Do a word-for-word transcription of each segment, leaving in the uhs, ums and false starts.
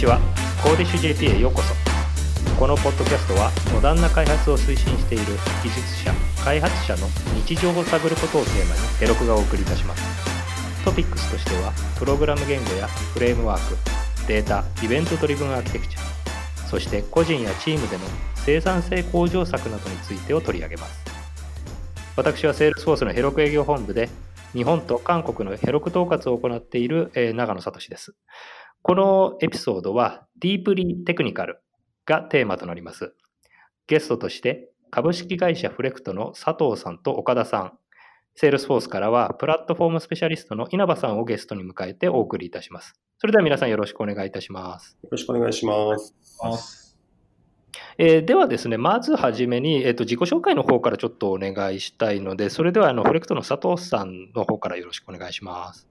ちは、コーディッシュ ジェーピー へようこそ。このポッドキャストは、モダンな開発を推進している技術者、開発者の日常を探ることをテーマにHerokuがお送りいたします。トピックスとしては、プログラム言語やフレームワーク、データ、イベントドリブンアーキテクチャ、そして個人やチームでの生産性向上策などについてを取り上げます。私はセールスフォースのHeroku営業本部で、日本と韓国のHeroku統括を行っている長野聡です。このエピソードはディープリーテクニカルがテーマとなります。ゲストとして株式会社フレクトの佐藤さんと岡田さん、セールスフォースからはプラットフォームスペシャリストの稲葉さんをゲストに迎えてお送りいたします。それでは皆さんよろしくお願いいたします。よろしくお願いします。えー、ではですね、まずはじめに、えーと、自己紹介の方からちょっとお願いしたいので、それではあのフレクトの佐藤さんの方からよろしくお願いします。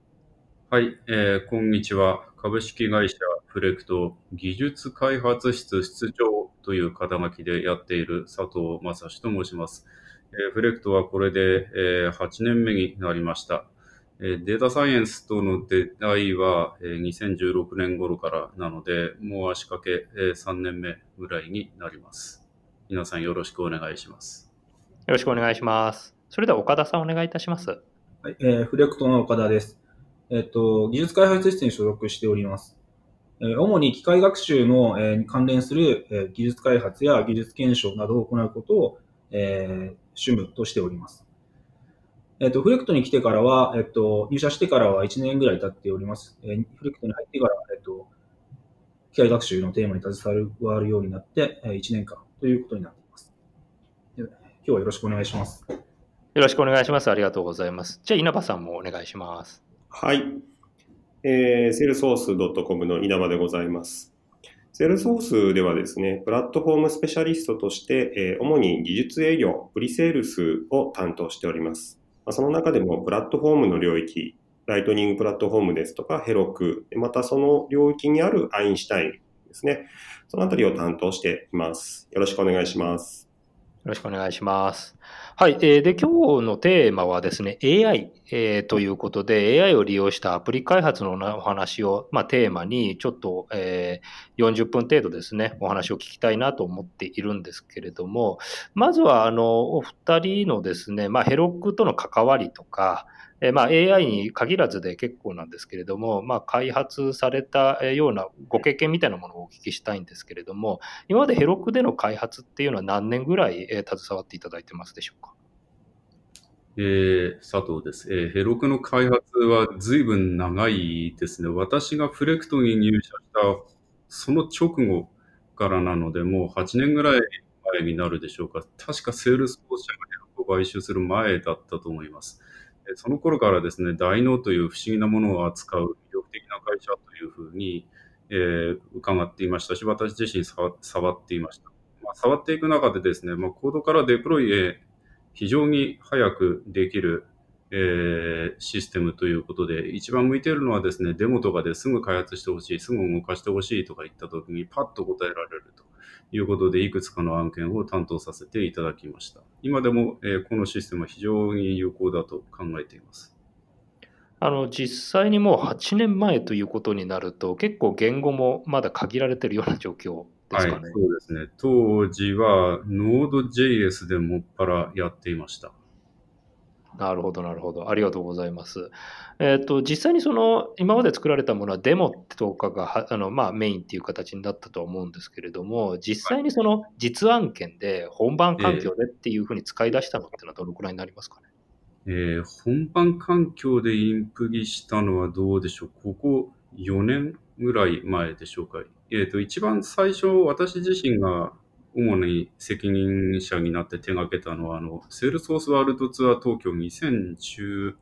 はい、えー、こんにちは。株式会社フレクト技術開発室室長という肩書きでやっている佐藤正史と申します。えー、フレクトはこれで、えー、はちねんめになりました。えー、データサイエンスとの出会いは、えー、にせんじゅうろくねん頃からなので、もう足掛け、えー、さんねんめぐらいになります。皆さんよろしくお願いします。よろしくお願いします。それでは岡田さんお願いいたします。はい、えー、フレクトの岡田です。えっと、技術開発室に所属しております。主に機械学習の、えー、関連する、えー、技術開発や技術検証などを行うことを、えー、主務としております。えっと、フレクトに来てからは、えっと、入社してからはいちねんぐらい経っております。えー、フレクトに入ってから、えっと、機械学習のテーマに携わるようになって、えー、いちねんかんということになっています。今日はよろしくお願いします。よろしくお願いします。ありがとうございます。じゃあ、稲葉さんもお願いします。はい、えー、salesforce ドットコム の稲葉でございます。Salesforce ではですね、プラットフォームスペシャリストとして、えー、主に技術営業、プリセールスを担当しております。その中でもプラットフォームの領域、ライトニングプラットフォームですとか、Heroku、またその領域にあるアインシュタインですね、そのあたりを担当しています。よろしくお願いします。よろしくお願いします。はい。で、今日のテーマはですね、エーアイ、えー、ということで、エーアイ を利用したアプリ開発のお話を、まあ、テーマに、ちょっと、えー、よんじゅっぷん程度ですね、お話を聞きたいなと思っているんですけれども、まずは、あの、お二人のですね、まあ、Herokuとの関わりとか、まあ、エーアイ に限らずで結構なんですけれども、まあ、開発されたようなご経験みたいなものをお聞きしたいんですけれども、今までHerokuでの開発っていうのは何年ぐらい携わっていただいてますでしょうか？えー、佐藤です。Herokuの開発は随分長いですね。私がフレクトに入社したその直後からなので、もうはちねんぐらい前になるでしょうか。確かセールスフォース社がHerokuを買収する前だったと思います。その頃からですね、大脳という不思議なものを扱う魅力的な会社というふうに、えー、伺っていましたし、私自身触っていました。まあ、触っていく中でですね、まあ、コードからデプロイへ非常に早くできる、えー、システムということで、一番向いているのはですね、デモとかですぐ開発してほしい、すぐ動かしてほしいとか言ったときにパッと答えられるということで、いくつかの案件を担当させていただきました。今でも、えー、このシステムは非常に有効だと考えています。あの、実際にもうはちねんまえということになると、結構言語もまだ限られているような状況ですかね。はい、そうですね。当時は ノードジェイエス でもっぱらやっていました。なるほど、なるほど。ありがとうございます。えっと、実際にその、今まで作られたものはデモとかがあの、まあ、メインっていう形になったとは思うんですけれども、実際にその実案件で本番環境でっていうふうに使い出したのっていうのはどのくらいになりますかね。えー、本番環境でインプギしたのはどうでしょう。ここよねんぐらい前でしょうか。えっと、一番最初、私自身が主に責任者になって手がけたのは、あの、セールスフォースワールドツアー東京にせんじゅう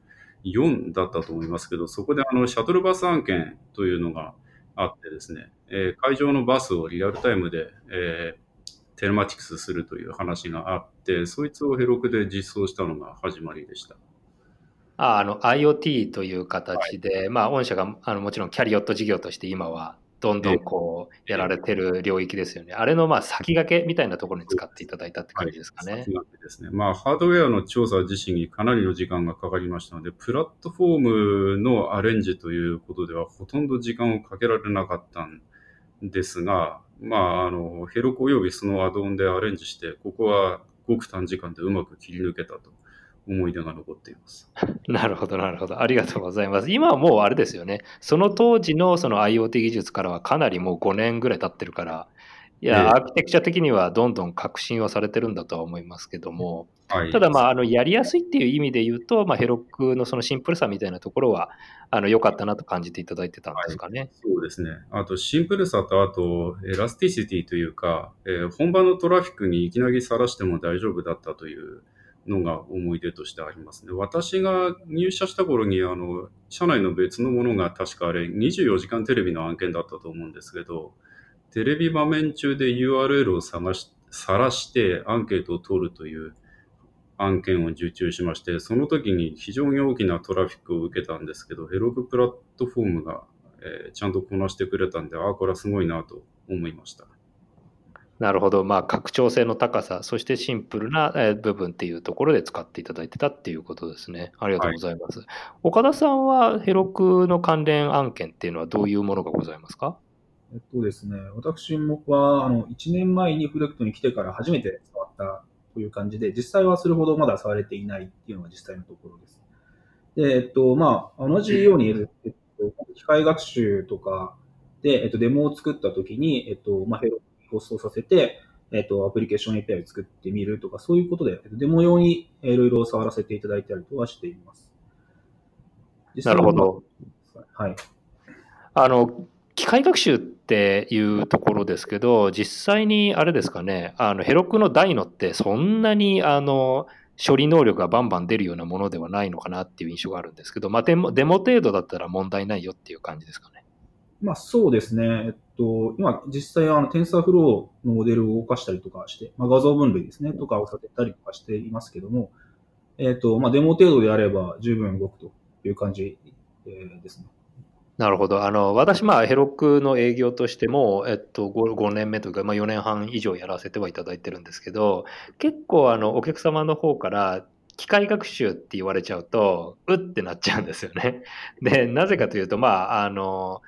よんだったと思いますけど、そこであの、シャトルバス案件というのがあってですね、えー、会場のバスをリアルタイムで、えー、テレマティクスするという話があって、そいつをHerokuで実装したのが始まりでした。あ、あの、IoT という形で、はい、まあ、御社があのもちろんキャリオット事業として今は、どんどんこうやられてる領域ですよね。あれのまあ先駆けみたいなところに使っていただいたって感じですかね。はい、先駆けですね。まあハードウェアの調査自身にかなりの時間がかかりましたので、プラットフォームのアレンジということではほとんど時間をかけられなかったんですが、まあ、あのヘロクおよびそのアドオンでアレンジして、ここはごく短時間でうまく切り抜けたと思い出が残っています。なるほど、なるほど。ありがとうございます。今はもうあれですよね。その当時のその IoT 技術からはかなりもうごねんぐらい経ってるから、いや、アーキテクチャ的にはどんどん革新はされてるんだとは思いますけども、はい、ただ、まあ、あのやりやすいっていう意味で言うと、まあ、ヘロクのそのシンプルさみたいなところはあの良かったなと感じていただいてたんですかね。はい、そうですね。あとシンプルさと、あとエラスティシティというか、えー、本場のトラフィックにいきなりさらしても大丈夫だったというのが思い出としてありますね。私が入社した頃にあの社内の別のものが確かあれにじゅうよじかんテレビの案件だったと思うんですけど、テレビ場面中で ユーアールエル を探し、晒してアンケートを取るという案件を受注しまして、その時に非常に大きなトラフィックを受けたんですけど、ヘロクプラットフォームが、えー、ちゃんとこなしてくれたんで、ああ、これはすごいなと思いました。なるほど。まあ、拡張性の高さ、そしてシンプルな部分っていうところで使っていただいてたっていうことですね。ありがとうございます。はい、岡田さんはヘロクの関連案件っていうのはどういうものがございますか？えっとですね、私もはあのいちねんまえにフレクトに来てから初めて触ったという感じで、実際はそれほどまだ触れていないっていうのが実際のところです。で、えっと、まあ、同じように、えっと、機械学習とかで、えっと、デモを作ったときに、えっと、まあ、ヘロクに放送させて、えっと、アプリケーション エーピーアイ を作ってみるとか、そういうことで、えっと、デモ用にいろいろ触らせていただいたりとはしています。なるほど。はい。あの、機械学習っていうところですけど、実際にあれですかね、あのヘロクのダイノってそんなにあの処理能力がバンバン出るようなものではないのかなっていう印象があるんですけど、まあ、デモ、デモ程度だったら問題ないよっていう感じですかね。まあ、そうですね、えっと、今実際あのテンサーフローのモデルを動かしたりとかして、まあ、画像分類ですねとかを立てたりとかしていますけども、えっとまあ、デモ程度であれば十分動くという感じですね。なるほど。あの私、まあ、ヘロクの営業としても、えっと、ごねんめというか、まあ、よねんはん以上やらせてはいただいてるんですけど、結構あのお客様の方から機械学習って言われちゃうとうってなっちゃうんですよね。で、なぜかというと、まあ、あの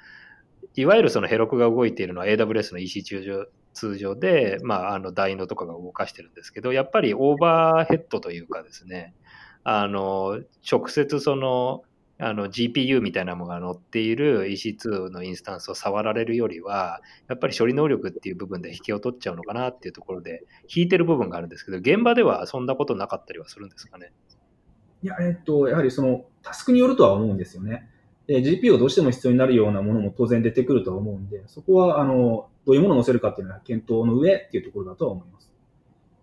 いわゆるそのヘロクが動いているのは エーダブリューエス の イーシーツー 上で、まあ、あのダイノとかが動かしてるんですけど、やっぱりオーバーヘッドというかですね、あの直接そのあの ジーピーユー みたいなものが載っている イーシーツー のインスタンスを触られるよりは、やっぱり処理能力っていう部分で引けを取っちゃうのかなっていうところで引いてる部分があるんですけど、現場ではそんなことなかったりはするんですかね。いや、えっと、やはりそのタスクによるとは思うんですよね。ジーピーユー がどうしても必要になるようなものも当然出てくるとは思うんで、そこはあのどういうものを載せるかっていうのは検討の上っていうところだとは思います。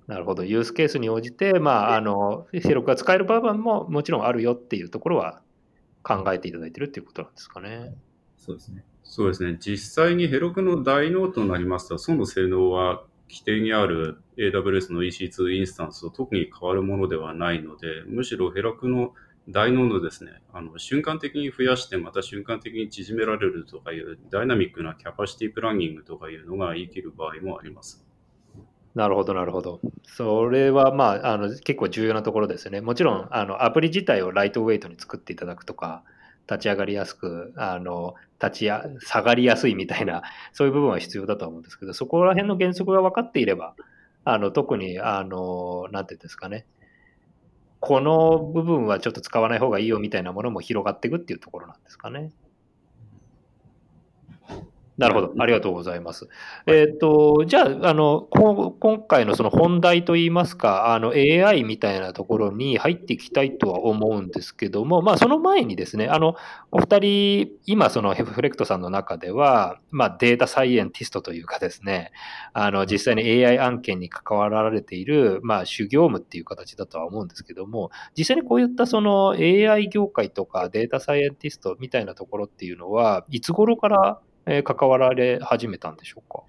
なるほど。ユースケースに応じて、まあ、あのヘロクが使える部分ももちろんあるよっていうところは考えていただいているということなんですかね。そうですね。そうですね。実際にヘロクの大ノートになりますと、その性能は規定にある エーダブリューエス の イーシーツー インスタンスと特に変わるものではないので、むしろヘロクの大ノートですね、あの瞬間的に増やしてまた瞬間的に縮められるとかいうダイナミックなキャパシティプランニングとかいうのが生きる場合もあります。なるほど、なるほど。それは、まあ、あの結構重要なところですよね。もちろんあのアプリ自体をライトウェイトに作っていただくとか、立ち上がりやすく、あの立ちや下がりやすいみたいな、そういう部分は必要だと思うんですけど、そこら辺の原則が分かっていれば、あの特にあのなんていうんですかね、この部分はちょっと使わない方がいいよみたいなものも広がっていくっていうところなんですかね。なるほど。ありがとうございます。えっと、じゃあ、あの、こ今回のその本題といいますか、あの、エーアイ みたいなところに入っていきたいとは思うんですけども、まあ、その前にですね、あの、お二人、今、その、フレクトさんの中では、まあ、データサイエンティストというかですね、あの、実際に エーアイ 案件に関わられている、まあ、主業務っていう形だとは思うんですけども、実際にこういったその エーアイ 業界とかデータサイエンティストみたいなところっていうのは、いつ頃から関わられ始めたんでしょうか。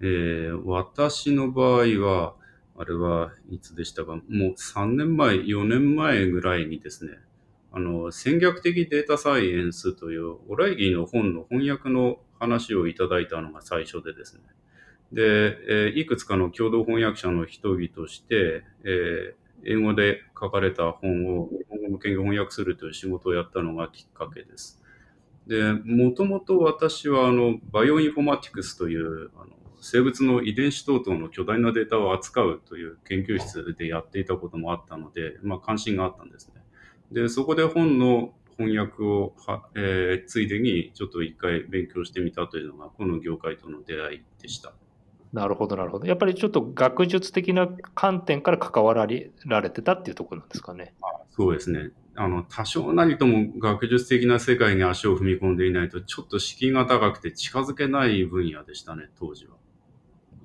えー、私の場合はあれはいつでしたか、もうさんねんまえよねんまえぐらいにですね、あの戦略的データサイエンスというオライギーの本の翻訳の話をいただいたのが最初でですね、で、えー、いくつかの共同翻訳者の一人として、えー、英語で書かれた本を日本語向けに翻訳するという仕事をやったのがきっかけです。で、もともと私はあのバイオインフォマティクスというあの生物の遺伝子等々の巨大なデータを扱うという研究室でやっていたこともあったので、まあ、関心があったんですね。で、そこで本の翻訳をは、えー、ついでにちょっと一回勉強してみたというのがこの業界との出会いでした。なるほどなるほど。やっぱりちょっと学術的な観点から関わられてたっていうところなんですかね。あ、そうですね。あの多少なりとも学術的な世界に足を踏み込んでいないとちょっと敷居が高くて近づけない分野でしたね、当時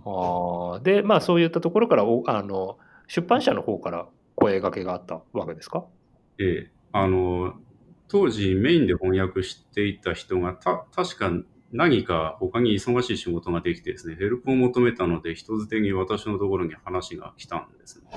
は。あ、で、まあそういったところからあの出版社の方から声掛けがあったわけですか？ええ、あの当時メインで翻訳していた人がた確か何か他に忙しい仕事ができてですね、ヘルプを求めたので人づてに私のところに話が来たんですね。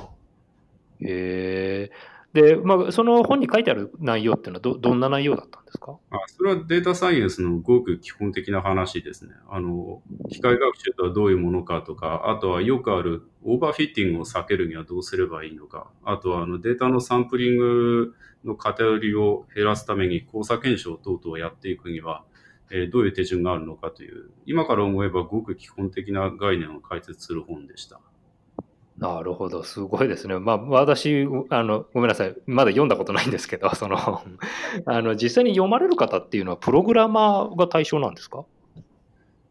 えーでまあ、その本に書いてある内容っていうのは ど, どんな内容だったんですか？あ、それはデータサイエンスのごく基本的な話ですね。あの機械学習とはどういうものかとか、あとはよくあるオーバーフィッティングを避けるにはどうすればいいのか、あとはあのデータのサンプリングの偏りを減らすために交差検証等々をやっていくには、えー、どういう手順があるのかという、今から思えばごく基本的な概念を解説する本でした。なるほど、すごいですね。まあ、私あの、ごめんなさい、まだ読んだことないんですけど、そのあの実際に読まれる方っていうのは、プログラマーが対象なんですか？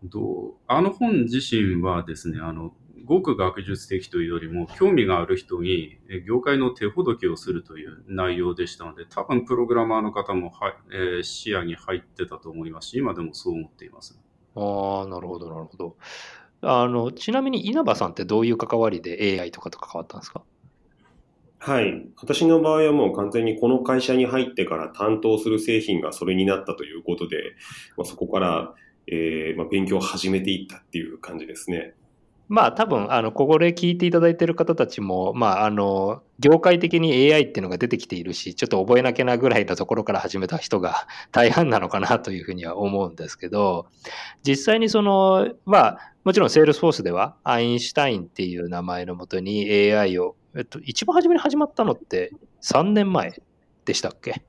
どうあの本自身はですね、あのごく学術的というよりも、興味がある人に業界の手ほどきをするという内容でしたので、多分プログラマーの方もは、えー、視野に入ってたと思いますし、今でもそう思っています。ああ、なるほど、なるほど。あのちなみに稲葉さんってどういう関わりで エーアイ とかと関わったんですか？はい、私の場合はもう完全にこの会社に入ってから担当する製品がそれになったということで、まあ、そこから、えーまあ、勉強を始めていったっていう感じですね。まあ多分あのここで聞いていただいている方たちも、まあ、あの業界的に エーアイ っていうのが出てきているし、ちょっと覚えなきゃなぐらいのところから始めた人が大半なのかなというふうには思うんですけど、実際にその、まあ、もちろんセールスフォースではアインシュタインっていう名前のもとに エーアイ を、えっと、一番初めに始まったのってさんねんまえでしたっけ？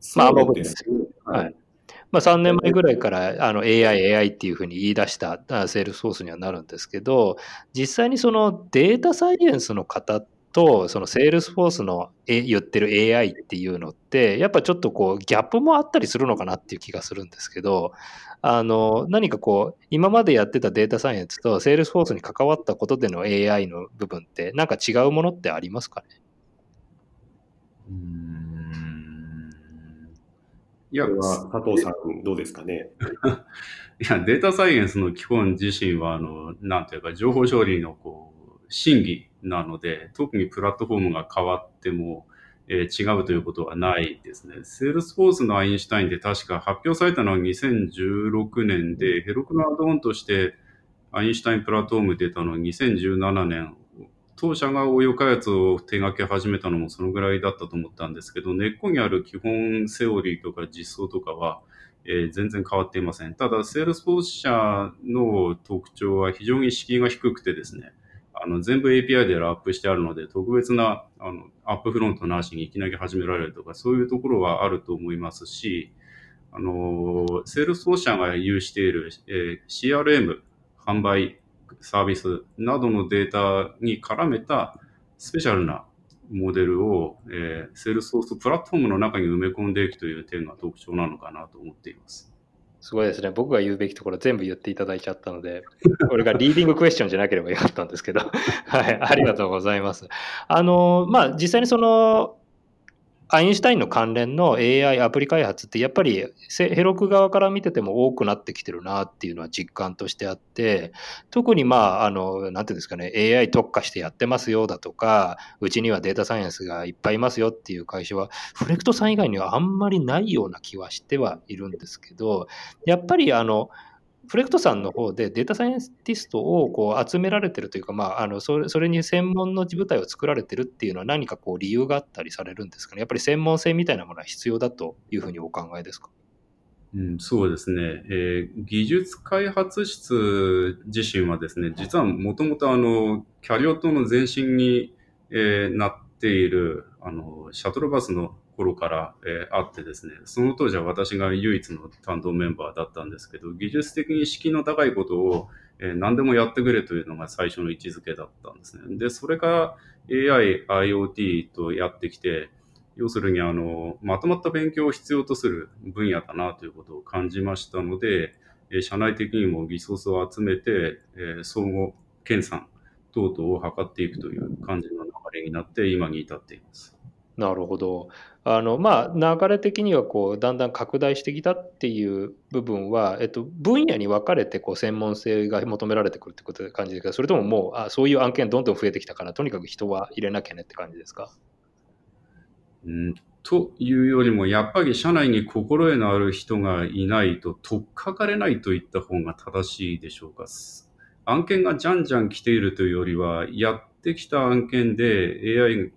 そうですね。はい、まあ、さんねんまえぐらいからあの エーアイ、エーアイ っていうふうに言い出したセールスフォースにはなるんですけど、実際にそのデータサイエンスの方とそのセールスフォースの言ってる エーアイ っていうのってやっぱちょっとこうギャップもあったりするのかなっていう気がするんですけど、あの何かこう今までやってたデータサイエンスとセールスフォースに関わったことでの エーアイ の部分ってなんか違うものってありますかね？うーん、いや、佐藤さんどうですかね。いや、データサイエンスの基本自身はあのなんていうか情報処理のこう真偽なので、特にプラットフォームが変わっても、えー、違うということはないですね。セールスフォースのアインシュタインで確か発表されたのはにせんじゅうろくねんで、ヘロクのアドオンとしてアインシュタインプラットフォーム出たのはにせんじゅうななねん。当社が応用開発を手掛け始めたのもそのぐらいだったと思ったんですけど、根っこにある基本セオリーとか実装とかは、えー、全然変わっていません。ただ、セールスフォース社の特徴は非常に敷居が低くてですね、あの全部 エーピーアイ でラップしてあるので、特別なあのアップフロントなしにいきなり始められるとか、そういうところはあると思いますし、あのセールスフォース社が有している、えー、シーアールエム 販売サービスなどのデータに絡めたスペシャルなモデルを、えー、セールスフォースプラットフォームの中に埋め込んでいくという点が特徴なのかなと思っています。すごいですね。僕が言うべきところ全部言っていただいちゃったので、これがリーディングクエスチョンじゃなければよかったんですけど、はい、ありがとうございます。あの、まあ、実際にその、アインシュタインの関連の エーアイ アプリ開発ってやっぱりヘロク側から見てても多くなってきてるなっていうのは実感としてあって、特にまああのなんていうんですかね、 エーアイ 特化してやってますよだとか、うちにはデータサイエンスがいっぱいいますよっていう会社はフレクトさん以外にはあんまりないような気はしてはいるんですけど、やっぱりあのフレクトさんの方でデータサイエンティストをこう集められてるというか、まあ、あのそれ、それに専門の部隊を作られてるっていうのは何かこう理由があったりされるんですかね。やっぱり専門性みたいなものは必要だというふうにお考えですか？うん、そうですね、えー、技術開発室自身はですね、実はもともとあのキャリオットの前身に、えー、なっているあのシャトルバスの頃から、えー、あってですね、その当時は私が唯一の担当メンバーだったんですけど、技術的に敷居の高いことを、えー、何でもやってくれというのが最初の位置づけだったんですね。で、それが エーアイ、IoT とやってきて、要するにあのまとまった勉強を必要とする分野だなということを感じましたので、社内的にもリソースを集めて、総合研鑽等々を図っていくという感じの流れになって今に至っています。なるほど。あのまあ、流れ的にはこうだんだん拡大してきたっていう部分は、えっと、分野に分かれてこう専門性が求められてくるってことで感じですか？それとももうあそういう案件どんどん増えてきたからとにかく人は入れなきゃねって感じですか？うんというよりもやっぱり社内に心得のある人がいないと取っかかれないといった方が正しいでしょうか。案件がじゃんじゃん来ているというよりは、やってきた案件で エーアイ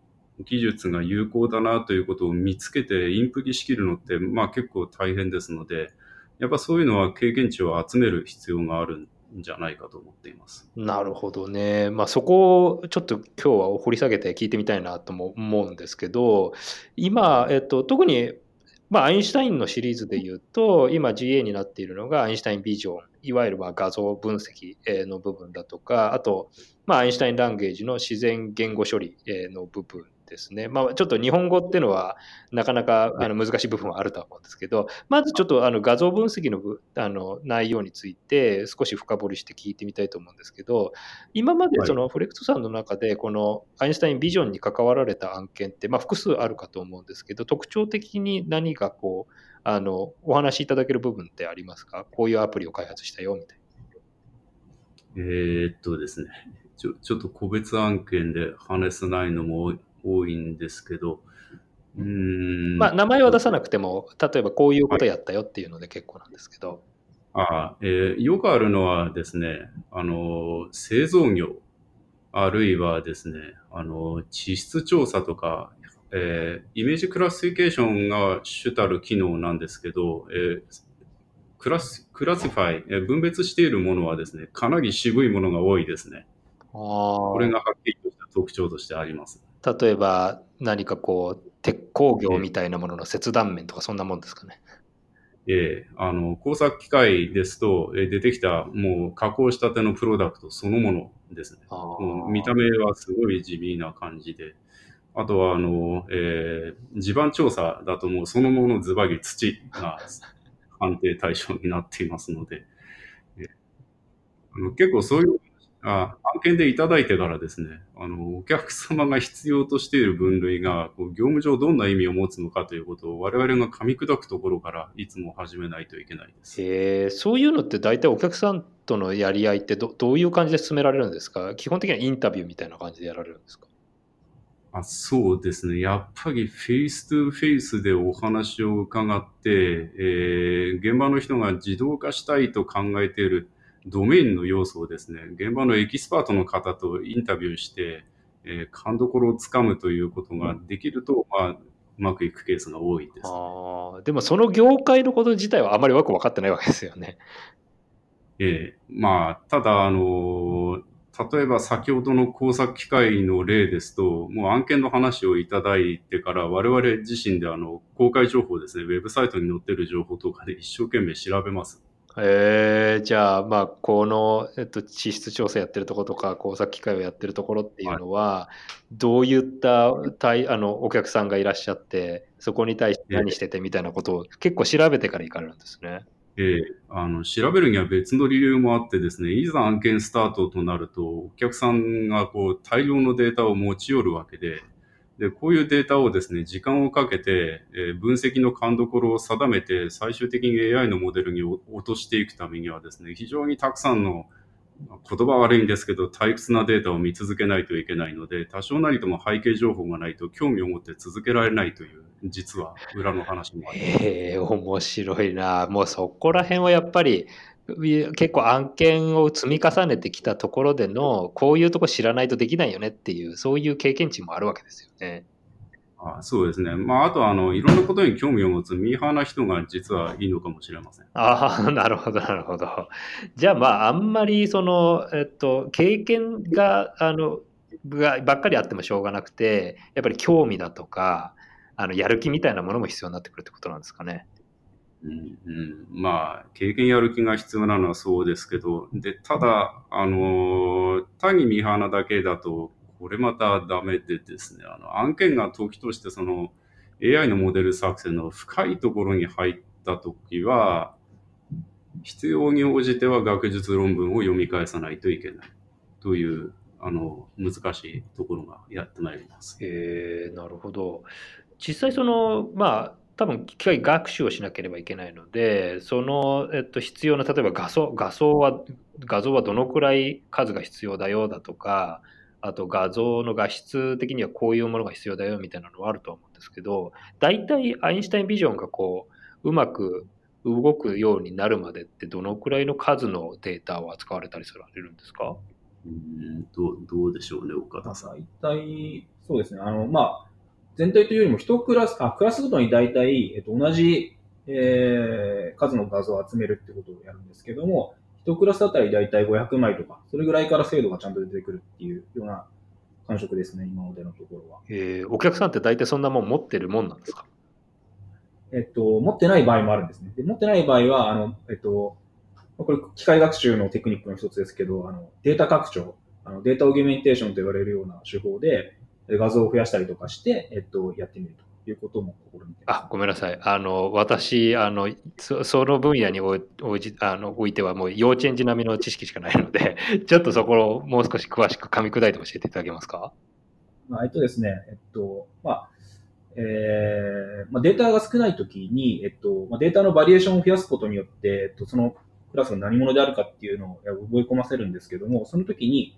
技術が有効だなということを見つけてインプに仕切るのって、まあ、結構大変ですので、やっぱそういうのは経験値を集める必要があるじゃないかと思っています。なるほどね、まあ、そこをちょっと今日は掘り下げて聞いてみたいなとも思うんですけど、今、えっと、特に、まあ、アインシュタインのシリーズでいうと今 ジーエー になっているのがアインシュタインビジョン、いわゆるまあ画像分析の部分だとか、あと、まあ、アインシュタインランゲージの自然言語処理の部分ですね。まあ、ちょっと日本語っていうのはなかなかあの難しい部分はあるとは思うんですけど、まずちょっとあの画像分析 の, あの内容について少し深掘りして聞いてみたいと思うんですけど、今までそのフレクトさんの中でこのアインシュタインビジョンに関わられた案件って、まあ、複数あるかと思うんですけど、特徴的に何かこうあのお話しいただける部分ってありますか？こういうアプリを開発したよみたいな。えー、っとですねちょ、ちょっと個別案件で話せないのも多いんですけど、うーん、まあ、名前は出さなくても例えばこういうことやったよっていうので結構なんですけど、はい、あえー、よくあるのはですね、あの製造業あるいはですね、あの地質調査とか、えー、イメージクラスフィケーションが主たる機能なんですけど、えー、クラス、クラスファイ、えー、分別しているものはですね、かなり渋いものが多いですね。あ、これがはっきりとした特徴としてあります。例えば何かこう鉄鋼業みたいなものの切断面とかそんなもんですかね。ええ、あの工作機械ですと出てきたもう加工したてのプロダクトそのものですね。もう見た目はすごい地味な感じで、あとはあの、えー、地盤調査だともうそのものズバリ土が判定対象になっていますので、えー、あの結構そういうあ案件でいただいてからですね、あのお客様が必要としている分類がこう業務上どんな意味を持つのかということを我々が噛み砕くところからいつも始めないといけないです。えー、そういうのって大体お客さんとのやり合いって ど, どういう感じで進められるんですか？基本的にはインタビューみたいな感じでやられるんですか？あ、そうですね。やっぱりフェイストフェイスでお話を伺って、えー、現場の人が自動化したいと考えているドメインの要素をですね、現場のエキスパートの方とインタビューして、えー、勘どころをつかむということができると、まあ、うまくいくケースが多いですね。あ、でもその業界のこと自体はあまりよく分かってないわけですよね。えー、まあただあの例えば先ほどの工作機械の例ですと、もう案件の話をいただいてから我々自身であの公開情報ですね、ウェブサイトに載っている情報とかで一生懸命調べます。えー、じゃあ、まあ、この、えっと、地質調査やってるところとか工作機械をやってるところっていうのは、はい、どういったあのお客さんがいらっしゃって、そこに対して何しててみたいなことを結構調べてから行かれるんですね。えー、あの調べるには別の理由もあってですね、いざ案件スタートとなるとお客さんがこう大量のデータを持ち寄るわけで、でこういうデータをですね、時間をかけて、えー、分析の勘どころを定めて最終的に エーアイ のモデルに落としていくためにはですね、非常にたくさんの、言葉悪いんですけど退屈なデータを見続けないといけないので、多少なりとも背景情報がないと興味を持って続けられないという実は裏の話もあります。えー、面白いな。もうそこら辺はやっぱり結構案件を積み重ねてきたところでのこういうとこ知らないとできないよねっていう、そういう経験値もあるわけですよね。ああ、そうですね、まあ、あとはあのいろんなことに興味を持つミーハーな人が実はいいのかもしれません。ああ、なるほどなるほど。じゃあ、まあ、あんまりその、えっと、経験があのがばっかりあってもしょうがなくて、やっぱり興味だとかあのやる気みたいなものも必要になってくるってことなんですかね。うんうん、まあ経験やる気が必要なのはそうですけど、でただあの単に見花だけだとこれまたダメでですね、あの案件が時としてその エーアイ のモデル作成の深いところに入ったときは必要に応じては学術論文を読み返さないといけないというあの難しいところがやってまいります。えー、なるほど。実際そのまあ多分機械学習をしなければいけないので、その、えっと、必要な例えば画素、画素は画像はどのくらい数が必要だよだとか、あと画像の画質的にはこういうものが必要だよみたいなのはあると思うんですけど、大体アインシュタインビジョンがこううまく動くようになるまでってどのくらいの数のデータを扱われたりされるんですか？うーん、どう、どうでしょうね、岡田さん。大体そうですね、あのまあ全体というよりも一クラス、あ、クラスごとに大体、えっと、同じ、えー、数の画像を集めるってことをやるんですけども、一クラスあたり大体ごひゃくまいとか、それぐらいから精度がちゃんと出てくるっていうような感触ですね、今までのところは。えー、お客さんって大体そんなもん持ってるもんなんですか？えっと、持ってない場合もあるんですね。で持ってない場合は、あの、えっと、これ機械学習のテクニックの一つですけど、あのデータ拡張、あのデータオギュメンテーションと言われるような手法で、画像を増やしたりとかして、えっと、やってみるということも試みてます。あ、ごめんなさい。あの、私、あの、そ、その分野におい、おい、あの、おいてはもう幼稚園児並みの知識しかないので、ちょっとそこをもう少し詳しく噛み砕いて教えていただけますか？まあ、えっとですね、えっと、まあ、えー、まあ、データが少ないときに、えっと、まあ、データのバリエーションを増やすことによって、えっと、そのクラスが何者であるかっていうのを覚え込ませるんですけども、そのときに、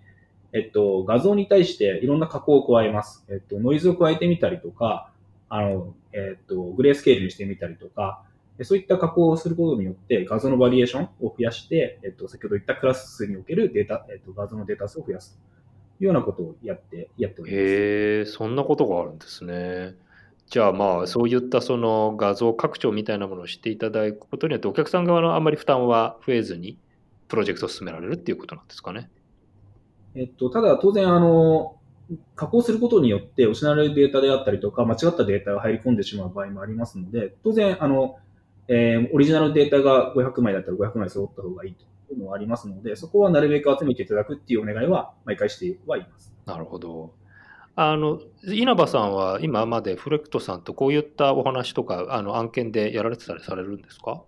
えっと、画像に対していろんな加工を加えます。えっと、ノイズを加えてみたりとか、あの、えっと、グレースケールにしてみたりとか、そういった加工をすることによって画像のバリエーションを増やして、えっと、先ほど言ったクラス数におけるデータ、えっと、画像のデータ数を増やすというようなことをやって、やっております。へー、そんなことがあるんですね。じゃあまあ、そういったその画像拡張みたいなものをしていただくことによって、お客さん側のあんまり負担は増えずに、プロジェクトを進められるっていうことなんですかね。えっと、ただ当然あの加工することによって失われるデータであったりとか間違ったデータが入り込んでしまう場合もありますので、当然あの、えー、オリジナルデータがごひゃくまいだったらごひゃくまい揃った方がいいというのはありますので、そこはなるべく集めていただくっていうお願いは毎回してはいます。なるほど。あの稲葉さんは今までフレクトさんとこういったお話とかあの案件でやられてたりされるんですか？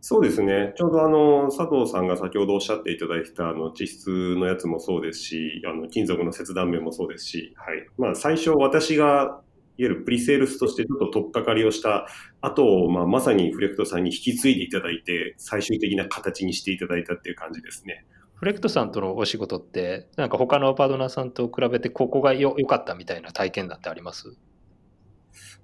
そうですね。ちょうどあの佐藤さんが先ほどおっしゃっていただいたあの地質のやつもそうですし、あの金属の切断面もそうですし、はい。まあ最初私がいわゆるプリセールスとしてちょっと取っかかりをした後を、まあまさにフレクトさんに引き継いでいただいて最終的な形にしていただいたっていう感じですね。フレクトさんとのお仕事ってなんか他のパートナーさんと比べてここがよ、良かったみたいな体験談ってあります？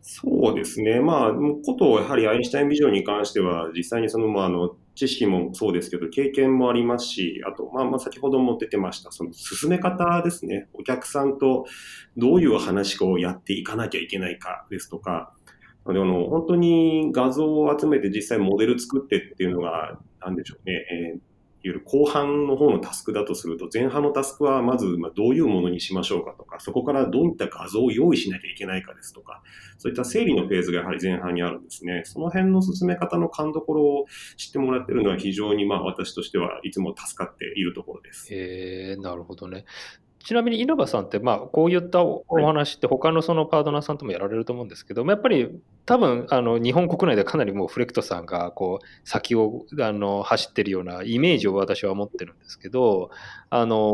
そうですね。まあ、ことやはりアインシュタインビジョンに関しては、実際にその、まあ、あの、知識もそうですけど、経験もありますし、あと、まあ、まあ、先ほども出てました、その進め方ですね。お客さんとどういう話をやっていかなきゃいけないかですとか、あの、本当に画像を集めて実際モデル作ってっていうのが、なんでしょうね。えー後半の方のタスクだとすると、前半のタスクはまずどういうものにしましょうかとか、そこからどういった画像を用意しなきゃいけないかですとか、そういった整理のフェーズがやはり前半にあるんですね。その辺の進め方の勘どころを知ってもらっているのは非常にまあ私としてはいつも助かっているところです。えー、なるほどね。ちなみに稲葉さんってまあこういったお話って他のそのパートナーさんともやられると思うんですけども、やっぱり多分あの日本国内でかなりもうフレクトさんがこう先をあの走ってるようなイメージを私は持ってるんですけど、あの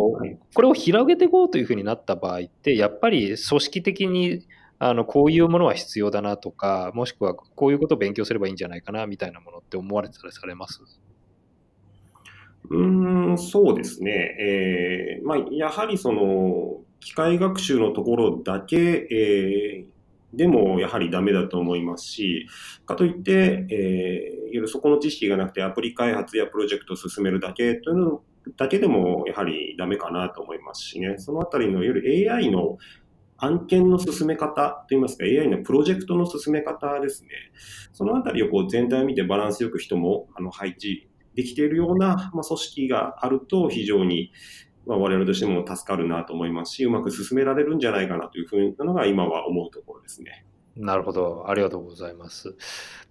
これを広げていこうというふうになった場合ってやっぱり組織的にあのこういうものは必要だなとか、もしくはこういうことを勉強すればいいんじゃないかなみたいなものって思われてたりされます？うーん、そうですね。えー、まあ、やはりその、機械学習のところだけ、えー、でもやはりダメだと思いますし、かといって、えー、そこの知識がなくてアプリ開発やプロジェクトを進めるだけというのだけでもやはりダメかなと思いますしね。そのあたりの、いわゆる エーアイ の案件の進め方といいますか、 エーアイ のプロジェクトの進め方ですね。そのあたりをこう全体を見てバランスよく人もあの配置、できているような組織があると非常にまあ、我々としても助かるなと思いますし、うまく進められるんじゃないかなというふうなのが今は思うところですね。なるほど、ありがとうございます。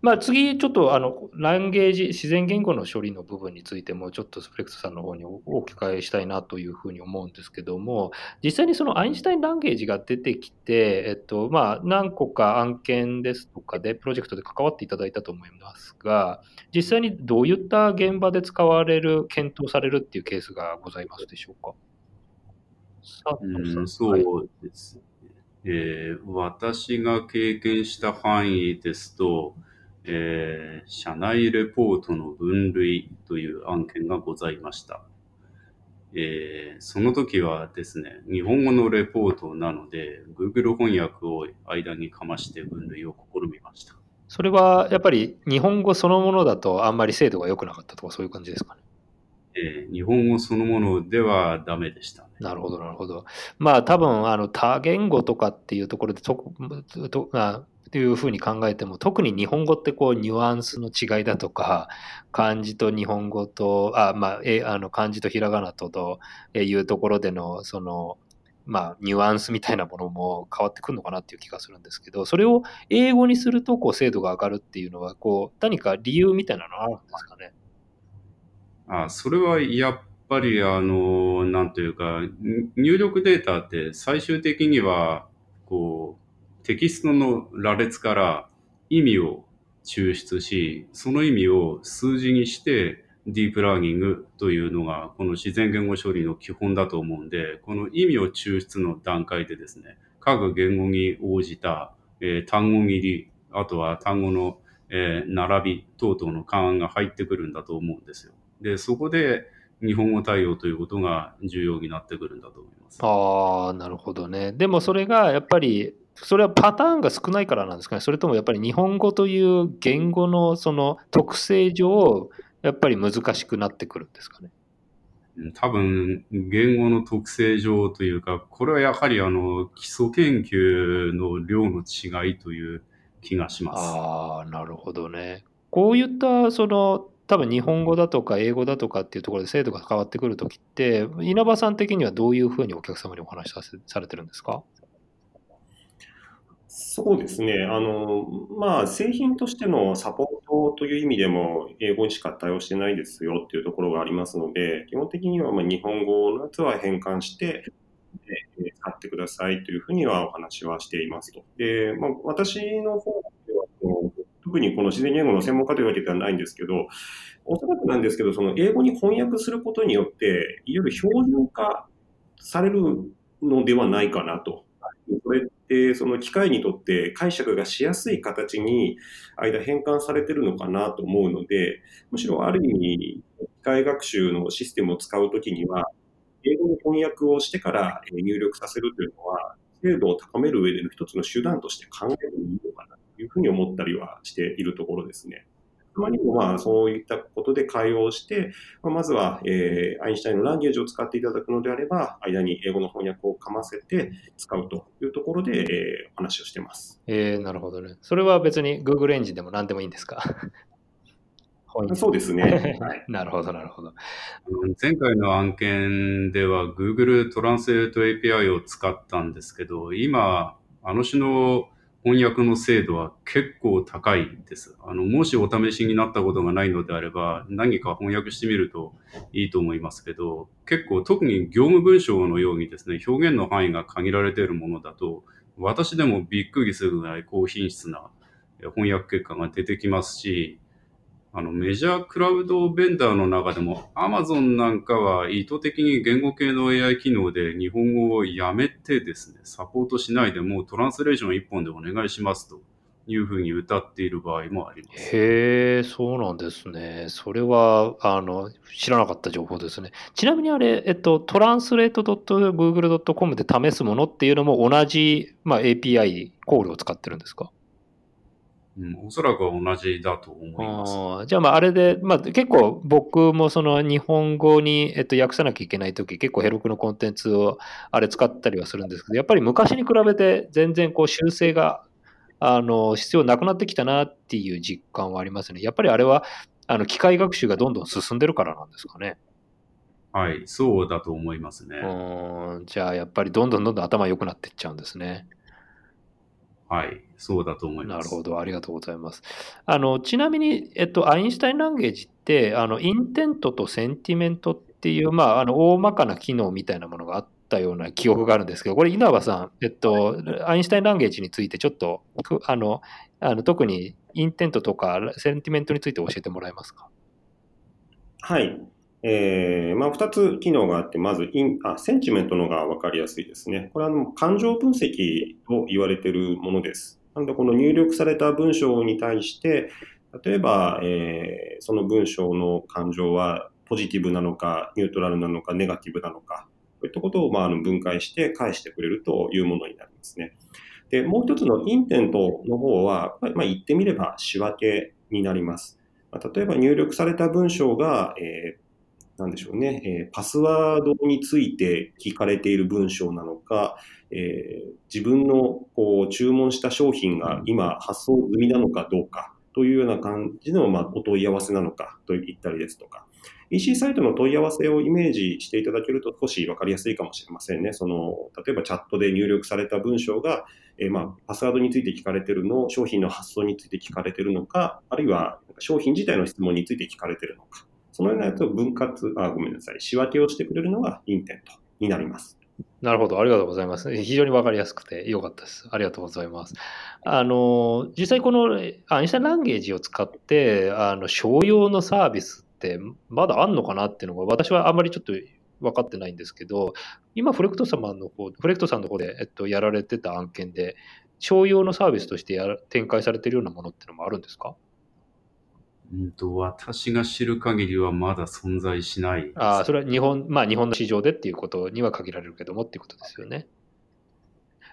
まあ、次ちょっとあのランゲージ、自然言語の処理の部分についてもちょっとスペクトさんの方にお伺いしたいなというふうに思うんですけども、実際にそのアインシュタインランゲージが出てきて、えっとまあ、何個か案件ですとかでプロジェクトで関わっていただいたと思いますが、実際にどういった現場で使われる、検討されるっていうケースがございますでしょうか。うん、そうですね。えー、私が経験した範囲ですと、えー、社内レポートの分類という案件がございました。えー、その時はですね、日本語のレポートなので、Google 翻訳を間にかまして分類を試みました。それはやっぱり日本語そのものだとあんまり精度が良くなかったとかそういう感じですかね。えー、日本語そのものではダメでしたね。なるほど、なるほど。まあ多分あの多言語とかっていうところでととあというふうに考えても、特に日本語ってこうニュアンスの違いだとか、漢字と日本語とあまあえあの漢字とひらがなとというところでのそのまあニュアンスみたいなものも変わってくるのかなっていう気がするんですけど、それを英語にするとこう精度が上がるっていうのはこう何か理由みたいなのあるんですかね。ああ、それはやっぱりあのなんというか、入力データって最終的にはこうテキストの羅列から意味を抽出し、その意味を数字にしてディープラーニングというのがこの自然言語処理の基本だと思うんで、この意味を抽出の段階でですね、各言語に応じた、えー、単語切り、あとは単語の、えー、並び等々の勘案が入ってくるんだと思うんですよ。で、そこで日本語対応ということが重要になってくるんだと思います。ああ、なるほどね。でもそれがやっぱり、それはパターンが少ないからなんですかね。それともやっぱり日本語という言語のその特性上、やっぱり難しくなってくるんですかね。多分言語の特性上というか、これはやはりあの基礎研究の量の違いという気がします。ああ、なるほどね。こういったその多分日本語だとか英語だとかっていうところで精度が変わってくるときって、稲葉さん的にはどういうふうにお客様にお話しされてるんですか？そうですね、あの、まあ、製品としてのサポートという意味でも英語にしか対応してないですよっていうところがありますので、基本的にはまあ日本語のやつは変換して使ってくださいというふうにはお話はしていますと。で、まあ、私の方では特にこの自然言語の専門家というわけではないんですけど、おそらくなんですけど、その英語に翻訳することによって、いわゆる標準化されるのではないかなと。それってその機械にとって解釈がしやすい形に間変換されているのかなと思うので、むしろある意味、機械学習のシステムを使うときには、英語の翻訳をしてから入力させるというのは、精度を高める上での一つの手段として考えてもいいのかなというふうに思ったりはしているところですね。たまにもまあそういったことで会話をして、まずはえアインシュタインのランゲージを使っていただくのであれば、間に英語の翻訳をかませて使うというところでえ話をしてます。えー、なるほどね。それは別に Google エンジンでも何でもいいんですか？そうですね。はい、なるほど、なるほど。前回の案件では Google Translate エーピーアイ を使ったんですけど、今、あの種の翻訳の精度は結構高いです。あの、もしお試しになったことがないのであれば、何か翻訳してみるといいと思いますけど、結構特に業務文章のようにですね、表現の範囲が限られているものだと、私でもびっくりするぐらい高品質な翻訳結果が出てきますし、あのメジャークラウドベンダーの中でも Amazon なんかは意図的に言語系の エーアイ 機能で日本語をやめてですね、サポートしないでもうトランスレーション一本でお願いしますというふうに歌っている場合もあります。へー、そうなんですね。それはあの知らなかった情報ですね。ちなみにあれ、えっと、トランスレートドットグーグルドットコム で試すものっていうのも同じ、まあ、エーピーアイ コールを使ってるんですか？おそらくは同じだと思います。あ、じゃあ、まあ、あれで、まあ、結構僕もその日本語に、えっと、訳さなきゃいけないとき、結構Herokuのコンテンツをあれ使ったりはするんですけど、やっぱり昔に比べて全然こう修正があの必要なくなってきたなっていう実感はありますね。やっぱりあれはあの機械学習がどんどん進んでるからなんですかね。はい、そうだと思いますね。うん、じゃあやっぱりどんどんどんどん頭良くなっていっちゃうんですね。はい、そうだと思います。なるほど、ありがとうございます。あのちなみに、えっと、アインシュタインランゲージってあのインテントとセンティメントっていう、まあ、あの大まかな機能みたいなものがあったような記憶があるんですけど、これ稲葉さん、えっと、アインシュタインランゲージについてちょっとあのあの特にインテントとかセンティメントについて教えてもらえますか？はい。えーまあ、ふたつ機能があって、まずインあセンチメントの方が分かりやすいですね。これはあの感情分析と言われているものです。なのでこの入力された文章に対して、例えば、えー、その文章の感情はポジティブなのか、ニュートラルなのか、ネガティブなのか、そういったことをまああの分解して返してくれるというものになりますね。で、もう一つのインテントの方は、まあ、言ってみれば仕分けになります。まあ、例えば入力された文章が、えーなんでしょうね、えー、パスワードについて聞かれている文章なのか、えー、自分のこう注文した商品が今発送済みなのかどうかというような感じの、まあ、お問い合わせなのかといったりですとか、 イーシー サイトの問い合わせをイメージしていただけると少し分かりやすいかもしれませんね。その例えばチャットで入力された文章が、えーまあ、パスワードについて聞かれているの、商品の発送について聞かれているのか、あるいはなんか商品自体の質問について聞かれているのか、そのようなやつを分割、あ、ごめんなさい、仕分けをしてくれるのがインテントになります。なるほど、ありがとうございます。非常に分かりやすくて良かったです。ありがとうございます。あの実際このアインシュタインランゲージを使ってあの商用のサービスってまだあんのかなっていうのが私はあまりちょっと分かってないんですけど、今フレクト様の方、フレクトさんの方で、えっと、やられてた案件で商用のサービスとしてや展開されているようなものってのもあるんですか？うんと、私が知る限りはまだ存在しないです。ああ、それは日本、まあ日本の市場でっていうことには限られるけどもっていうことですよね。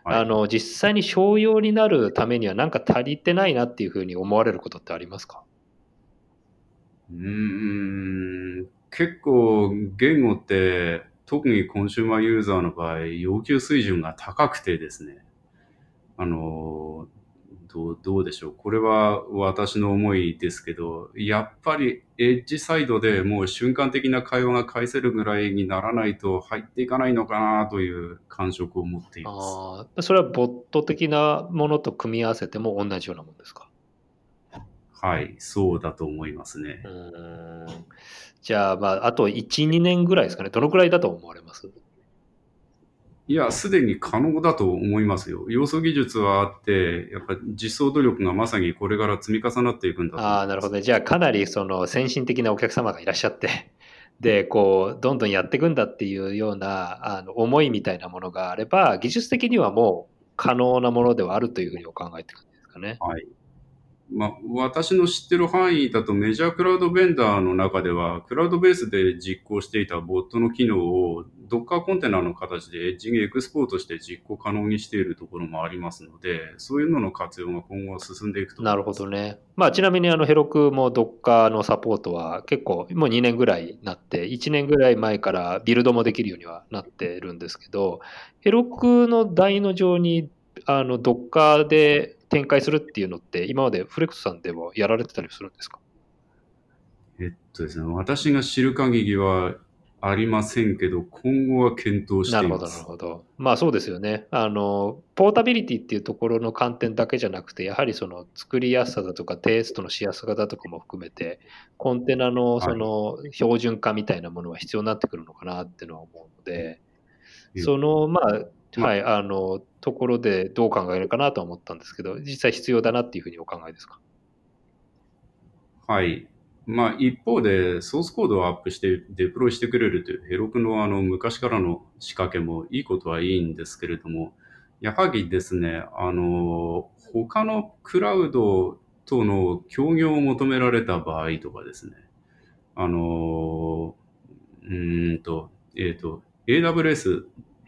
はい、あの実際に商用になるためには何か足りてないなっていうふうに思われることってありますか？うーん、結構言語って特にコンシューマーユーザーの場合要求水準が高くてですね、あのどう、どうでしょう。これは私の思いですけど、やっぱりエッジサイドでもう瞬間的な会話が返せるぐらいにならないと入っていかないのかなという感触を持っています。あ、それはボット的なものと組み合わせても同じようなものですか？はい、そうだと思いますね。うーん、じゃあ、まあ、あといち、にねんぐらいですかね。どのくらいだと思われます？いや、すでに可能だと思いますよ。要素技術はあって、やっぱ実装努力がまさにこれから積み重なっていくんだと思います。ああ、なるほど。じゃあかなりその先進的なお客様がいらっしゃって、で、こう、どんどんやっていくんだっていうようなあの思いみたいなものがあれば、技術的にはもう可能なものではあるというふうにお考えていくんですかね。はい。まあ、私の知ってる範囲だとメジャークラウドベンダーの中ではクラウドベースで実行していたボットの機能をDockerコンテナの形でエッジにエクスポートして実行可能にしているところもありますので、そういうのの活用が今後は進んでいくと思います。なるほどね。まあ、ちなみにあのHerokuもDockerのサポートは結構もうにねんぐらいになって、いちねんぐらい前からビルドもできるようにはなってるんですけど、Herokuの台の上にあのDockerで展開するっていうのって今までフレクトさんでもやられてたりするんですか？えっとですね、私が知る限りはありませんけど、今後は検討しています。なるほど、なるほど。まあそうですよね。あのポータビリティっていうところの観点だけじゃなくて、やはりその作りやすさだとかテイストのしやすさだとかも含めて、コンテナのその標準化みたいなものは必要になってくるのかなっていうのは思うので、はい、そのまあはい、あのところでどう考えるかなと思ったんですけど、実際必要だなっていうふうにお考えですか？はい、まあ、一方でソースコードをアップしてデプロイしてくれるというHerokuのあの昔からの仕掛けもいいことはいいんですけれども、やはりですね、あの他のクラウドとの協業を求められた場合とかですね、あのうーんと、えっと エーダブリューエス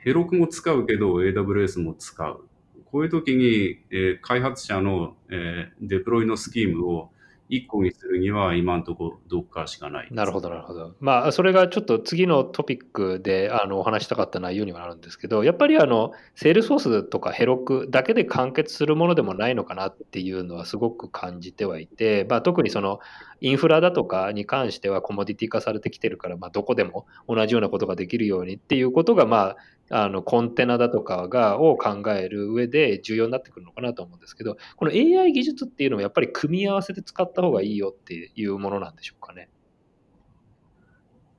Herokuも使うけど エーダブリューエス も使う。こういう時に、えー、開発者の、えー、デプロイのスキームをいっこにするには今のところ Docker しかない。なるほどなるほど。まあそれがちょっと次のトピックであのお話したかった内容にはなるんですけど、やっぱりあのセールソースとかHerokuだけで完結するものでもないのかなっていうのはすごく感じてはいて、まあ、特にそのインフラだとかに関してはコモディティ化されてきてるから、まあ、どこでも同じようなことができるようにっていうことが、まあ、あのコンテナだとかがを考える上で重要になってくるのかなと思うんですけど、この エーアイ 技術っていうのもやっぱり組み合わせで使った方がいいよっていうものなんでしょうかね。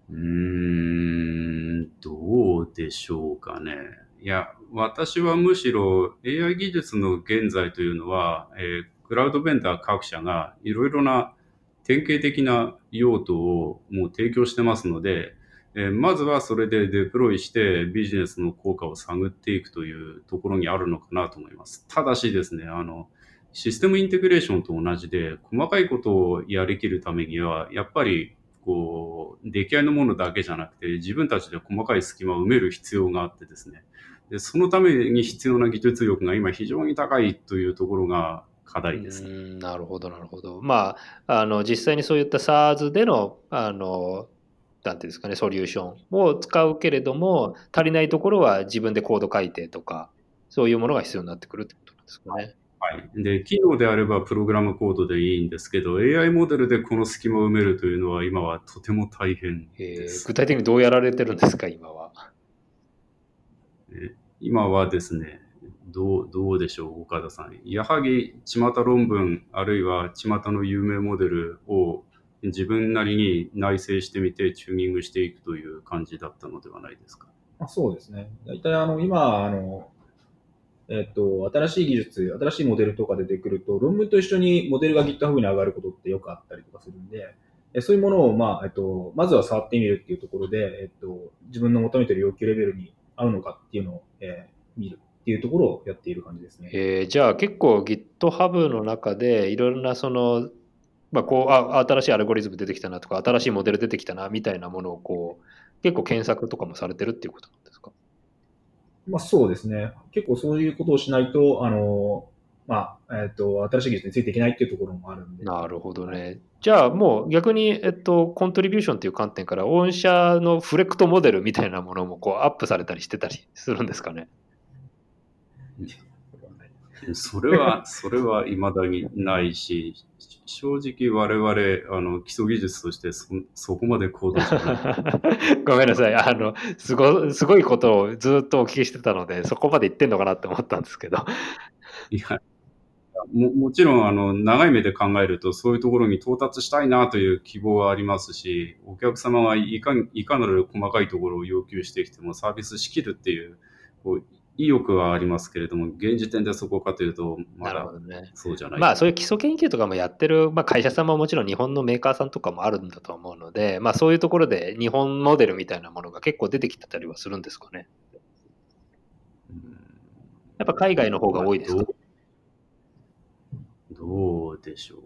うーん、どうでしょうかね。いや、私はむしろ エーアイ 技術の現在というのは、えー、クラウドベンダー各社がいろいろな典型的な用途をもう提供してますので、えー、まずはそれでデプロイしてビジネスの効果を探っていくというところにあるのかなと思います。ただしですね、あのシステムインテグレーションと同じで細かいことをやりきるためにはやっぱりこう出来合いのものだけじゃなくて自分たちで細かい隙間を埋める必要があってですね、でそのために必要な技術力が今非常に高いというところが課題ですね。うん、なるほどなるほど。まあ、あの実際にそういった SaaS でのあのなんていうんですかね、ソリューションを使うけれども足りないところは自分でコード書いてとかそういうものが必要になってくるってことなんですかね。はい、で機能であればプログラムコードでいいんですけど エーアイ モデルでこの隙間を埋めるというのは今はとても大変です。えー、具体的にどうやられてるんですか今は。え今はですね、どう、どうでしょう岡田さん。やはり巷論文あるいは巷の有名モデルを自分なりに内製してみてチューニングしていくという感じだったのではないですか。あ、そうですね。大体あの今あの、えっと、新しい技術、新しいモデルとか出てくると論文と一緒にモデルが GitHub に上がることってよくあったりとかするんで、そういうものを、まあえっと、まずは触ってみるっていうところで、えっと、自分の求めている要求レベルに合うのかっていうのを、えー、見るっていうところをやっている感じですね。えー、じゃあ結構 GitHub の中でいろいろなその、まあ、こうあ新しいアルゴリズム出てきたなとか新しいモデル出てきたなみたいなものをこう結構検索とかもされてるっていうことなんですか。まあ、そうですね。結構そういうことをしないとあの、まあえー、と新しい技術についていけないっていうところもあるんで。なるほどね。はい、じゃあもう逆に、えっと、コントリビューションという観点から御社のフレクトモデルみたいなものもこうアップされたりしてたりするんですかね。それはそれはいまだにないし、正直我々あの基礎技術として そ, そこまで行動してないごめんなさい、あのす ご, すごいことをずっとお聞きしてたのでそこまで言ってんのかなって思ったんですけどいや も, もちろんあの長い目で考えるとそういうところに到達したいなという希望はありますし、お客様がい か, いかなる細かいところを要求してきてもサービスしきるっていう、こう意欲はありますけれども、現時点でそこかというとまだそうじゃない。なるほどね。まあ、そういう基礎研究とかもやってる、まあ、会社さんももちろん日本のメーカーさんとかもあるんだと思うので、まあ、そういうところで日本モデルみたいなものが結構出てきたりはするんですかね。やっぱ海外の方が多いですか。どうでしょう、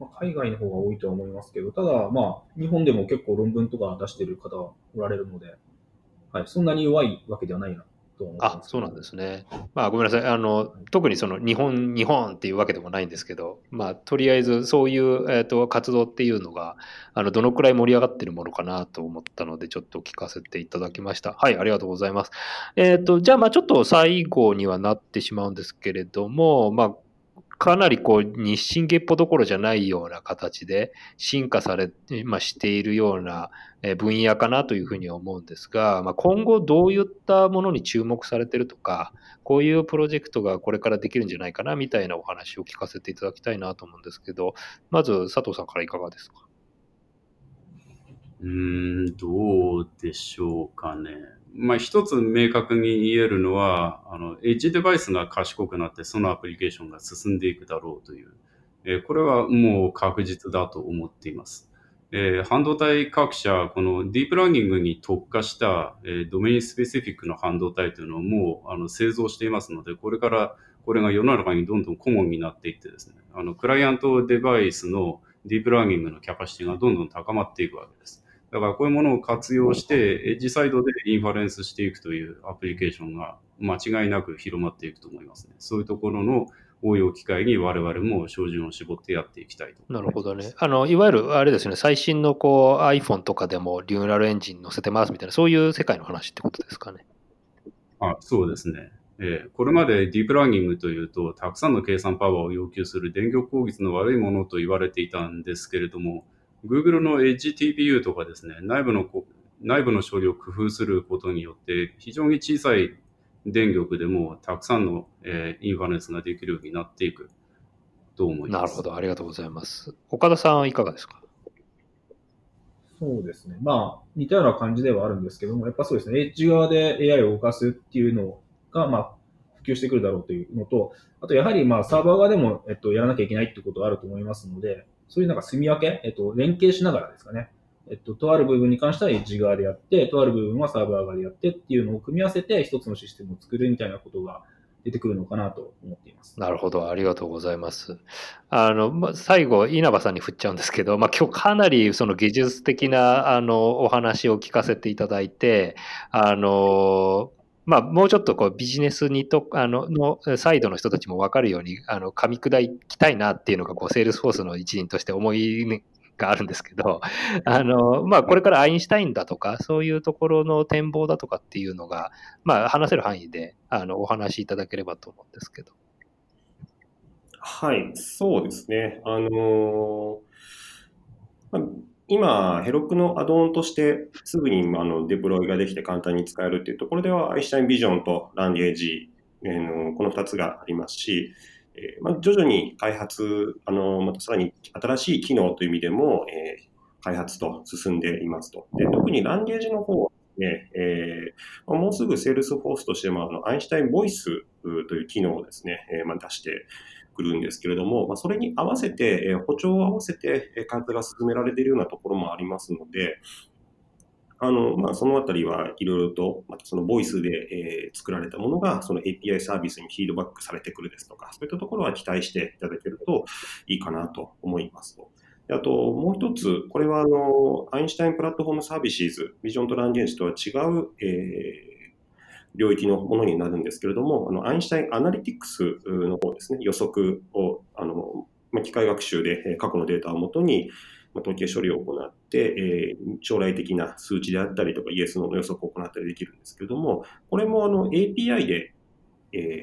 まあ、海外の方が多いとは思いますけど、ただまあ日本でも結構論文とか出してる方はおられるので、はい、そんなに弱いわけではないな。あ、そうなんですね。まあ、ごめんなさい、あの特にその日本日本っていうわけでもないんですけど、まあ、とりあえずそういう、えーと、活動っていうのがあのどのくらい盛り上がってるものかなと思ったのでちょっと聞かせていただきました。はい、ありがとうございます。えーと、じゃあ、 まあちょっと最後にはなってしまうんですけれども、まあかなりこう日進月歩どころじゃないような形で進化され、まあ、しているような分野かなというふうには思うんですが、まあ、今後どういったものに注目されてるとか、こういうプロジェクトがこれからできるんじゃないかなみたいなお話を聞かせていただきたいなと思うんですけど、まず佐藤さんからいかがですか。うーん、どうでしょうかね。まあ、一つ明確に言えるのは、あの、エッジデバイスが賢くなって、そのアプリケーションが進んでいくだろうという、えー、これはもう確実だと思っています。えー、半導体各社、このディープラーニングに特化した、えー、ドメインスペシフィックの半導体というのをもうあの製造していますので、これからこれが世の中にどんどんコモンになっていってですね、あの、クライアントデバイスのディープラーニングのキャパシティがどんどん高まっていくわけです。だからこういうものを活用してエッジサイドでインファレンスしていくというアプリケーションが間違いなく広まっていくと思いますね。そういうところの応用機会に我々も照準を絞ってやっていきたいと思います。なるほどね。あのいわゆるあれですよね、最新のこう iPhone とかでもリューラルエンジン載せてますみたいな、そういう世界の話ってことですかね。あ、そうですね。えー、これまでディープラーニングというとたくさんの計算パワーを要求する電力効率の悪いものと言われていたんですけれども、 Google の Edge ティーピーユー とかですね、内部のこ内部の処理を工夫することによって非常に小さい電力でもたくさんの、えー、インファレンスができるようになっていくと思います。なるほど、ありがとうございます。岡田さんはいかがですか。そうですね、まあ似たような感じではあるんですけども、やっぱそうですね、Edge 側で エーアイ を動かすっていうのをが、まあ、普及してくるだろうというのと、あとやはりまあサーバー側でも、えっと、やらなきゃいけないってことがあると思いますので、そういうなんか住み分け、えっと、連携しながらですかね、えっと、とある部分に関してはエッジ側でやって、とある部分はサーバー側でやってっていうのを組み合わせて一つのシステムを作るみたいなことが出てくるのかなと思っています。なるほど、ありがとうございます。あの、ま、最後稲葉さんに振っちゃうんですけど、まあ、今日かなりその技術的なあのお話を聞かせていただいて、あのまあ、もうちょっとこうビジネスにとあののサイドの人たちも分かるようにあの噛み砕きたいなっていうのがこうセールスフォースの一員として思い、ね、があるんですけど、あの、まあ、これからアインシュタインだとかそういうところの展望だとかっていうのが、まあ、話せる範囲であのお話しいただければと思うんですけど。はい、そうですね。あのまあ今、Heroku のアドオンとしてすぐにあのデプロイができて簡単に使えるっていうところでは、アインシュタインビジョンとランゲージ、えー、このふたつがありますし、えーまあ、徐々に開発、あのまたさらに新しい機能という意味でも、えー、開発と進んでいますと。で、特にランゲージの方はね、えーまあ、もうすぐセールスフォースとしてもあのアインシュタインボイスという機能をですね、えーまあ、出してくるんですけれども、まあ、それに合わせて、えー、歩調を合わせて、えー、開発が進められているようなところもありますので、あのまあ、そのあたりはいろいろと、またそのボイスで、えー、作られたものがその エーピーアイ サービスにフィードバックされてくるですとか、そういったところは期待していただけるといいかなと思いますと。あともう一つ、これはあのアインシュタインプラットフォームサービシーズ、ビジョンとランゲージとは違う、えー領域のものになるんですけれども、あのアインシュタインアナリティクスの方ですね、予測をあの機械学習で過去のデータをもとに統計処理を行って、将来的な数値であったりとかイエスノーの予測を行ったりできるんですけれども、これもあの エーピーアイ で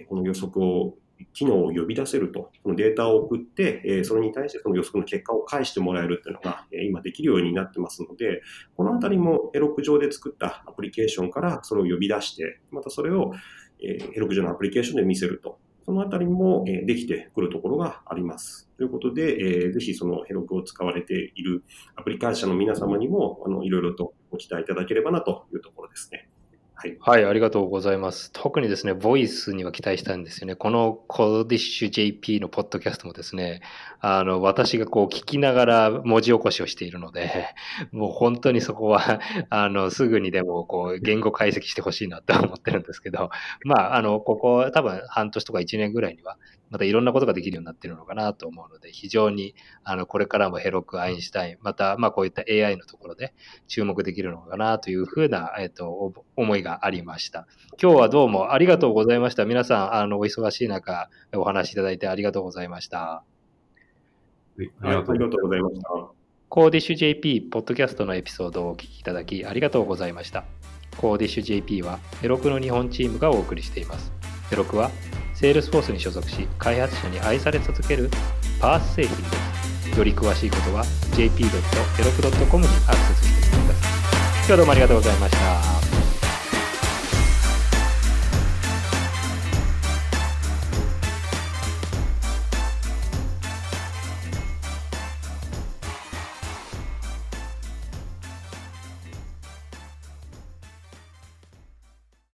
この予測を機能を呼び出せると、このデータを送って、えー、それに対してその予測の結果を返してもらえるというのが、えー、今できるようになってますので、このあたりもHeroku上で作ったアプリケーションからそれを呼び出して、またそれをHeroku上のアプリケーションで見せると、そのあたりも、えー、できてくるところがあります。ということで、えー、ぜひそのHerokuを使われているアプリ開発者の皆様にもあのいろいろとご期待いただければなというところですね。はい、はい、ありがとうございます。特にですね、ボイスには期待したんですよね。このコーディッシュ ジェーピー のポッドキャストもですね、あの、私がこう聞きながら文字起こしをしているので、もう本当にそこは、あの、すぐにでもこう言語解析してほしいなって思ってるんですけど、まあ、あの、ここ多分半年とかいちねんぐらいには、またいろんなことができるようになっているのかなと思うので、非常に、あの、これからもHeroku、アインシュタイン、また、まあ、こういった エーアイ のところで注目できるのかなというふうな、えっと、思いがありました。今日はどうもありがとうございました。皆さん、あのお忙しい中お話しいただいてありがとうございました。ありがとうございました。コーディッシュ ジェーピー ポッドキャストのエピソードをお聞きいただきありがとうございました。コーディッシュ ジェーピー はHerokuの日本チームがお送りしています。HerokuはSalesforceに所属し、開発者に愛され続けるパース製品です。より詳しいことは ジェーピードットヘロクドットコム にアクセスしてみてください。今日はどうもありがとうございました。